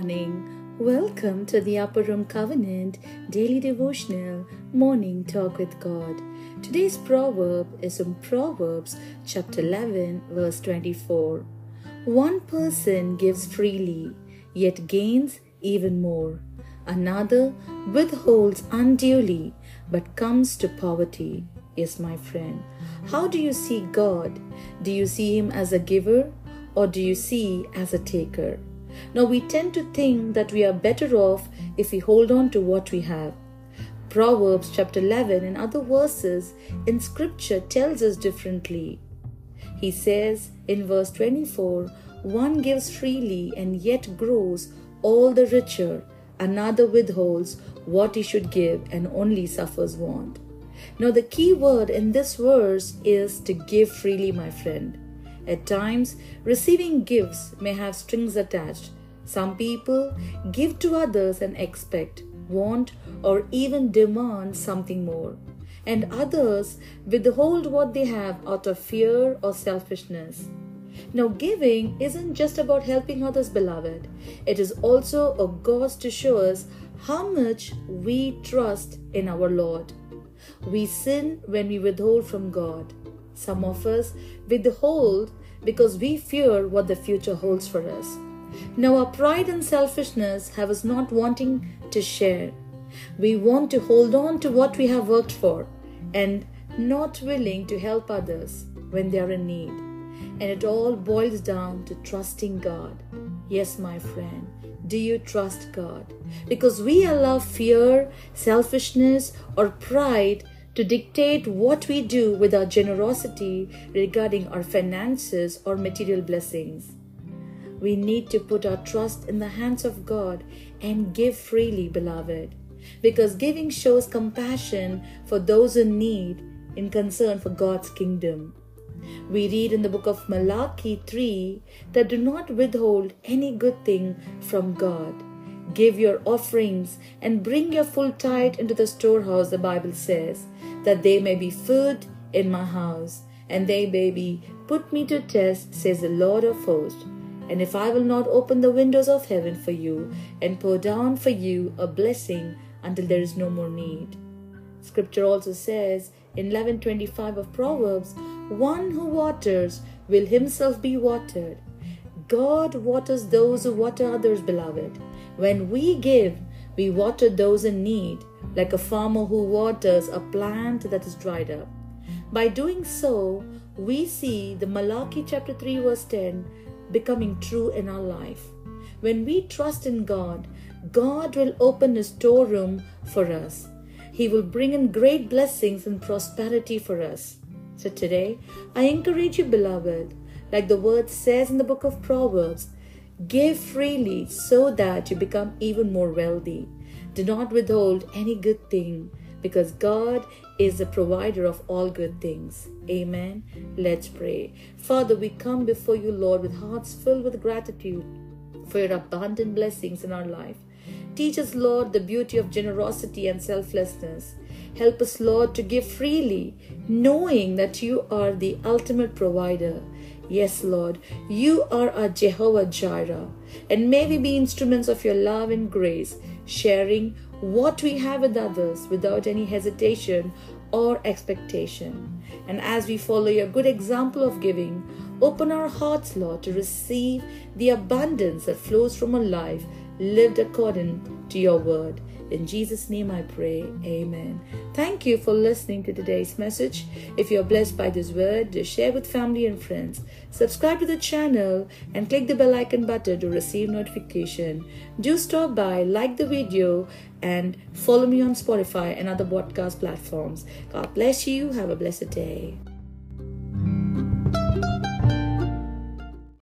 morning. Welcome to the Upper Room Covenant Daily Devotional Morning Talk with God. Today's proverb is from Proverbs chapter 11 verse 24. One person gives freely, yet gains even more. Another withholds unduly, but comes to poverty. Yes, my friend, how do you see God? Do you see Him as a giver? Or do you see as a taker? Now we tend to think that we are better off if we hold on to what we have. Proverbs chapter 11 and other verses in scripture tells us differently. He says in verse 24, one gives freely and yet grows all the richer. Another withholds what he should give and only suffers want. Now the key word in this verse is to give freely, my friend. At times, receiving gifts may have strings attached. Some people give to others and expect, want, or even demand something more. And others withhold what they have out of fear or selfishness. Now, giving isn't just about helping others, beloved. It is also a gauge to show us how much we trust in our Lord. We sin when we withhold from God. Some of us withhold because we fear what the future holds for us. Now our pride and selfishness have us not wanting to share. We want to hold on to what we have worked for and not willing to help others when they are in need. And it all boils down to trusting God. Yes, my friend, do you trust God? Because we allow fear, selfishness, or pride to dictate what we do with our generosity regarding our finances or material blessings. We need to put our trust in the hands of God and give freely, beloved, because giving shows compassion for those in need in concern for God's kingdom. We read in the book of Malachi 3 that do not withhold any good thing from God. Give your offerings and bring your full tithe into the storehouse, the Bible says, that there may be food in my house, and they may be put me to test, says the Lord of hosts. And if I will not open the windows of heaven for you and pour down for you a blessing until there is no more need. Scripture also says in 11:25 of Proverbs, one who waters will himself be watered. God waters those who water others, beloved. When we give, we water those in need, like a farmer who waters a plant that is dried up. By doing so, we see the Malachi chapter 3 verse 10 becoming true in our life. When we trust in God, God will open His storeroom for us. He will bring in great blessings and prosperity for us. So today, I encourage you, beloved, like the word says in the book of Proverbs, give freely so that you become even more wealthy. Do not withhold any good thing, because God is the provider of all good things. Amen. Let's pray. Father, we come before you, Lord, with hearts filled with gratitude for your abundant blessings in our life. Teach us, Lord, the beauty of generosity and selflessness. Help us, Lord, to give freely, knowing that you are the ultimate provider. Yes, Lord, you are our Jehovah Jireh, and may we be instruments of your love and grace, sharing what we have with others without any hesitation or expectation. And as we follow your good example of giving, open our hearts, Lord, to receive the abundance that flows from a life lived according to your word. In Jesus' name I pray. Amen. Thank you for listening to today's message. If you are blessed by this word, do share with family and friends. Subscribe to the channel and click the bell icon button to receive notification. Do stop by, like the video, and follow me on Spotify and other podcast platforms. God bless you. Have a blessed day.